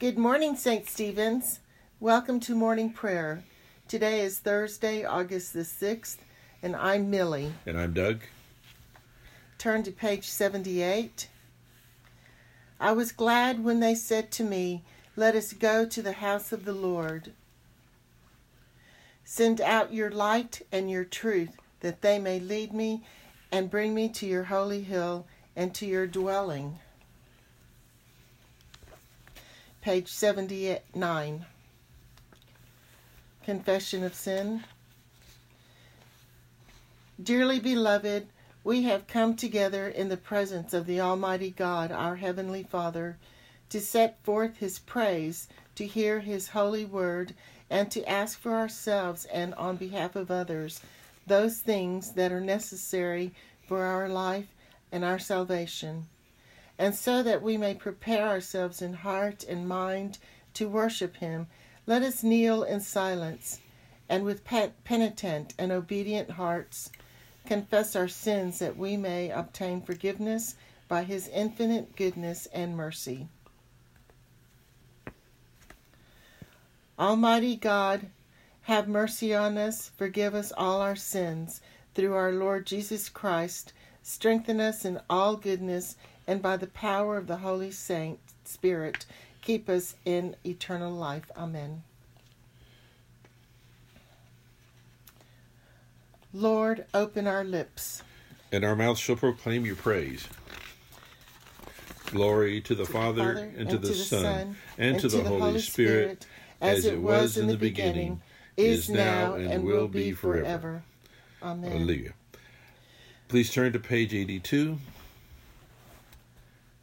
Good morning, St. Stephens. Welcome to morning prayer. Today is Thursday, August the 6th, and I'm Millie. And I'm Doug. Turn to page 78. I was glad when they said to me, "Let us go to the house of the Lord. Send out your light and your truth, that they may lead me and bring me to your holy hill and to your dwelling." Page 79. Confession of sin. Dearly beloved, we have come together in the presence of the Almighty God, our Heavenly Father, to set forth His praise, to hear His holy word, and to ask for ourselves and on behalf of others those things that are necessary for our life and our salvation, and so that we may prepare ourselves in heart and mind to worship Him. Let us kneel in silence, and with penitent and obedient hearts confess our sins, that we may obtain forgiveness by His infinite goodness and mercy. Almighty God, have mercy on us, forgive us all our sins, through our Lord Jesus Christ, strengthen us in all goodness, and by the power of the Holy Spirit, keep us in eternal life. Amen. Lord, open our lips, and our mouths shall proclaim your praise. Glory to the Father, and to the Son, and to the Holy Spirit, as it was in the beginning, is now, and will be forever. Amen. Hallelujah. Please turn to page 82.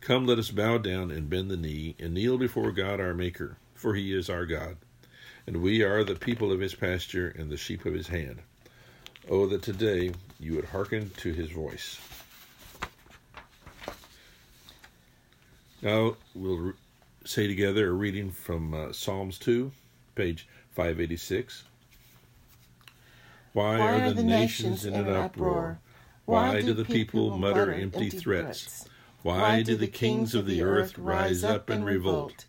Come, let us bow down and bend the knee and kneel before God our Maker, for he is our God, and we are the people of his pasture and the sheep of his hand. Oh, that today you would hearken to his voice. Now we'll say together a reading from Psalms 2, page 586. Why are the nations in an uproar? Why do the people mutter empty threats? Why do the kings of the earth rise up and revolt,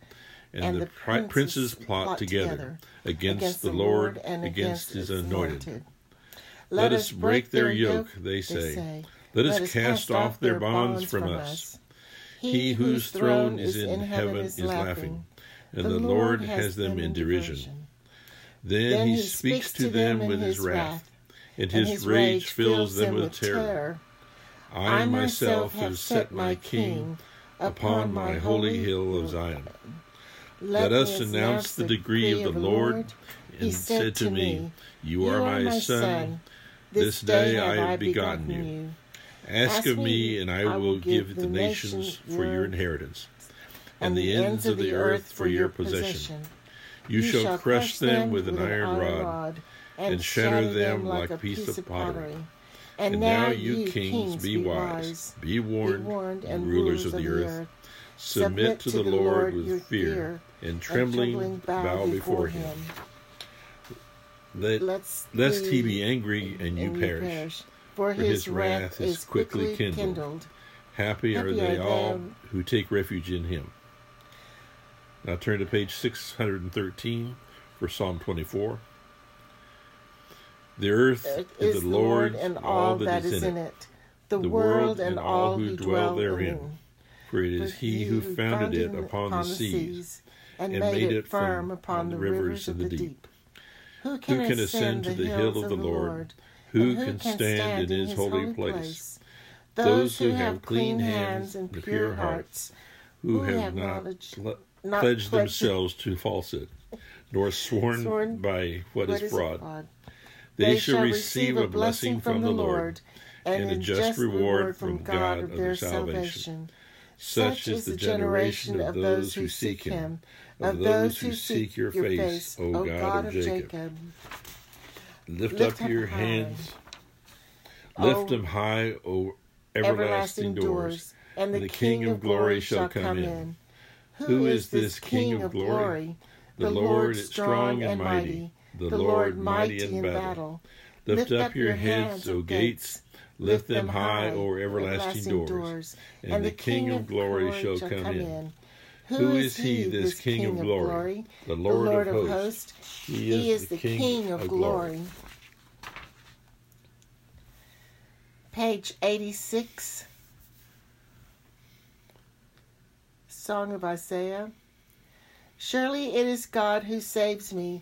and the princes plot together against the Lord and against his anointed? Let us break their yoke, they say. Let us cast off their bonds from us. He whose throne is in heaven is laughing, and the Lord has them in derision. Then he speaks to them with his wrath, and his rage fills them with terror. I myself have set my King upon my holy hill of Zion. Let us announce the decree of the Lord. He said to me, "You are my son. This day I have begotten you. Ask of me, and I will give the nations for your inheritance, and the ends of the earth for your possession. You shall crush them with an iron rod, and shatter them like a piece of pottery. And now you kings, be wise, be warned, and rulers of the earth. Submit to the Lord with fear, and trembling bow before him. Lest he be angry and you perish, for his wrath is quickly kindled. Happy are they all who take refuge in him." Now turn to page 613 for Psalm 24. The earth is the Lord and all that is in it, the world and all who dwell therein. For it is he who founded it upon the seas, and made it firm upon the rivers of the deep. Who can ascend to the hill of the Lord? Who can stand in his holy place? Those who have clean hands and pure hearts, who have not pledged themselves to falsehood, nor sworn by what is fraud. They shall receive a blessing from the Lord, and a just reward from God of their salvation. Such is the generation of those who seek him, of those who seek your face, O God of Jacob. Lift up your hands, lift them high, O everlasting doors, and the King of glory shall come in. Who is this King of glory? The Lord strong and mighty, the Lord mighty in battle. Lift up your heads, O gates, lift them high, O everlasting doors, and the King of glory shall come in. Who is he, this King of glory? The Lord of hosts, he is the King of glory. Page 86, Song of Isaiah. Surely it is God who saves me.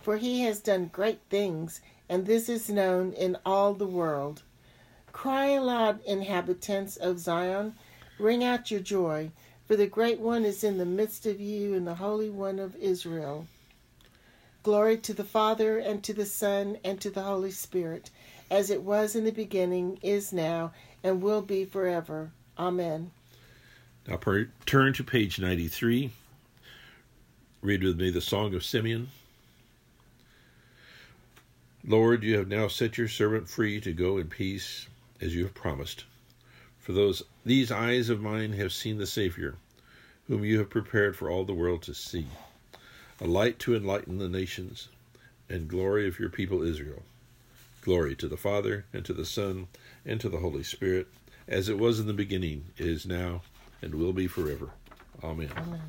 for he has done great things, and this is known in all the world. Cry aloud, inhabitants of Zion. Ring out your joy, for the Great One is in the midst of you, and the Holy One of Israel. Glory to the Father, and to the Son, and to the Holy Spirit, as it was in the beginning, is now, and will be forever. Amen. Now turn to page 93. Read with me the Song of Simeon. Lord, you have now set your servant free to go in peace, as you have promised. For these eyes of mine have seen the Savior, whom you have prepared for all the world to see, a light to enlighten the nations, and glory of your people Israel. Glory to the Father, and to the Son, and to the Holy Spirit, as it was in the beginning, is now, and will be forever. Amen. Amen.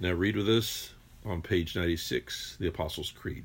Now read with us on page 96, the Apostles' Creed.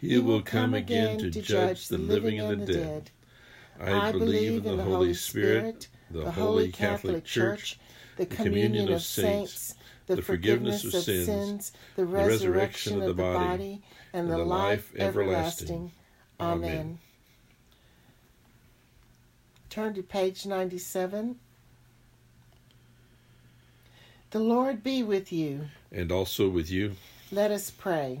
He will come again to judge the living and the dead. I believe in the Holy Spirit, the Holy Catholic Church, the communion of saints, the forgiveness of sins, the resurrection of the body, and the life everlasting. Amen. Turn to page 97. The Lord be with you. And also with you. Let us pray.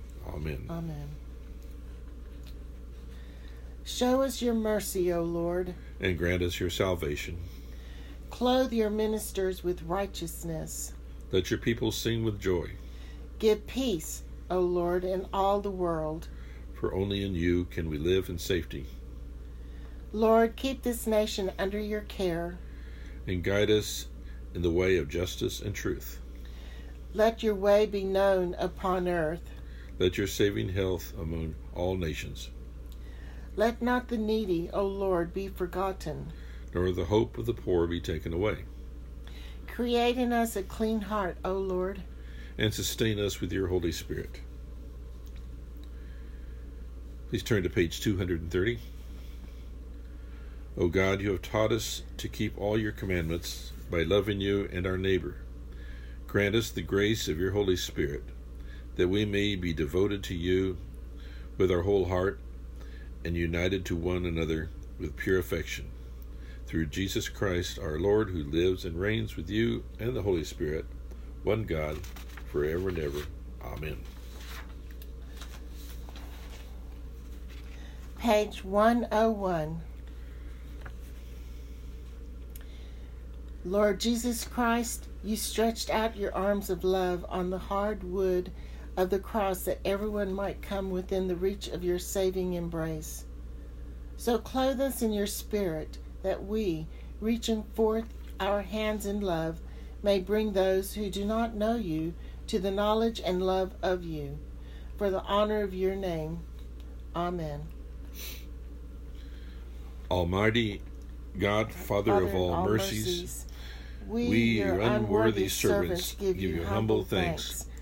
Amen. Amen. Show us your mercy, O Lord, and grant us your salvation. Clothe your ministers with righteousness. Let your people sing with joy. Give peace, O Lord, in all the world. For only in you can we live in safety. Lord, keep this nation under your care. And guide us in the way of justice and truth. Let your way be known upon earth. Let your saving health among all nations. Let not the needy, O Lord, be forgotten, nor the hope of the poor be taken away. Create in us a clean heart, O Lord, and sustain us with your Holy Spirit. Please turn to page 230. O God, you have taught us to keep all your commandments by loving you and our neighbor. Grant us the grace of your Holy Spirit, that we may be devoted to you with our whole heart and united to one another with pure affection. through Jesus Christ, our Lord, who lives and reigns with you and the Holy Spirit, one God, forever and ever. Amen. Page 101. Lord Jesus Christ, you stretched out your arms of love on the hard wood of the cross that everyone might come within the reach of your saving embrace. So clothe us in your Spirit, that we, reaching forth our hands in love, may bring those who do not know you to the knowledge and love of you, for the honor of your name. Amen. Almighty God, Father of all mercies, we, your unworthy servants, give you humble thanks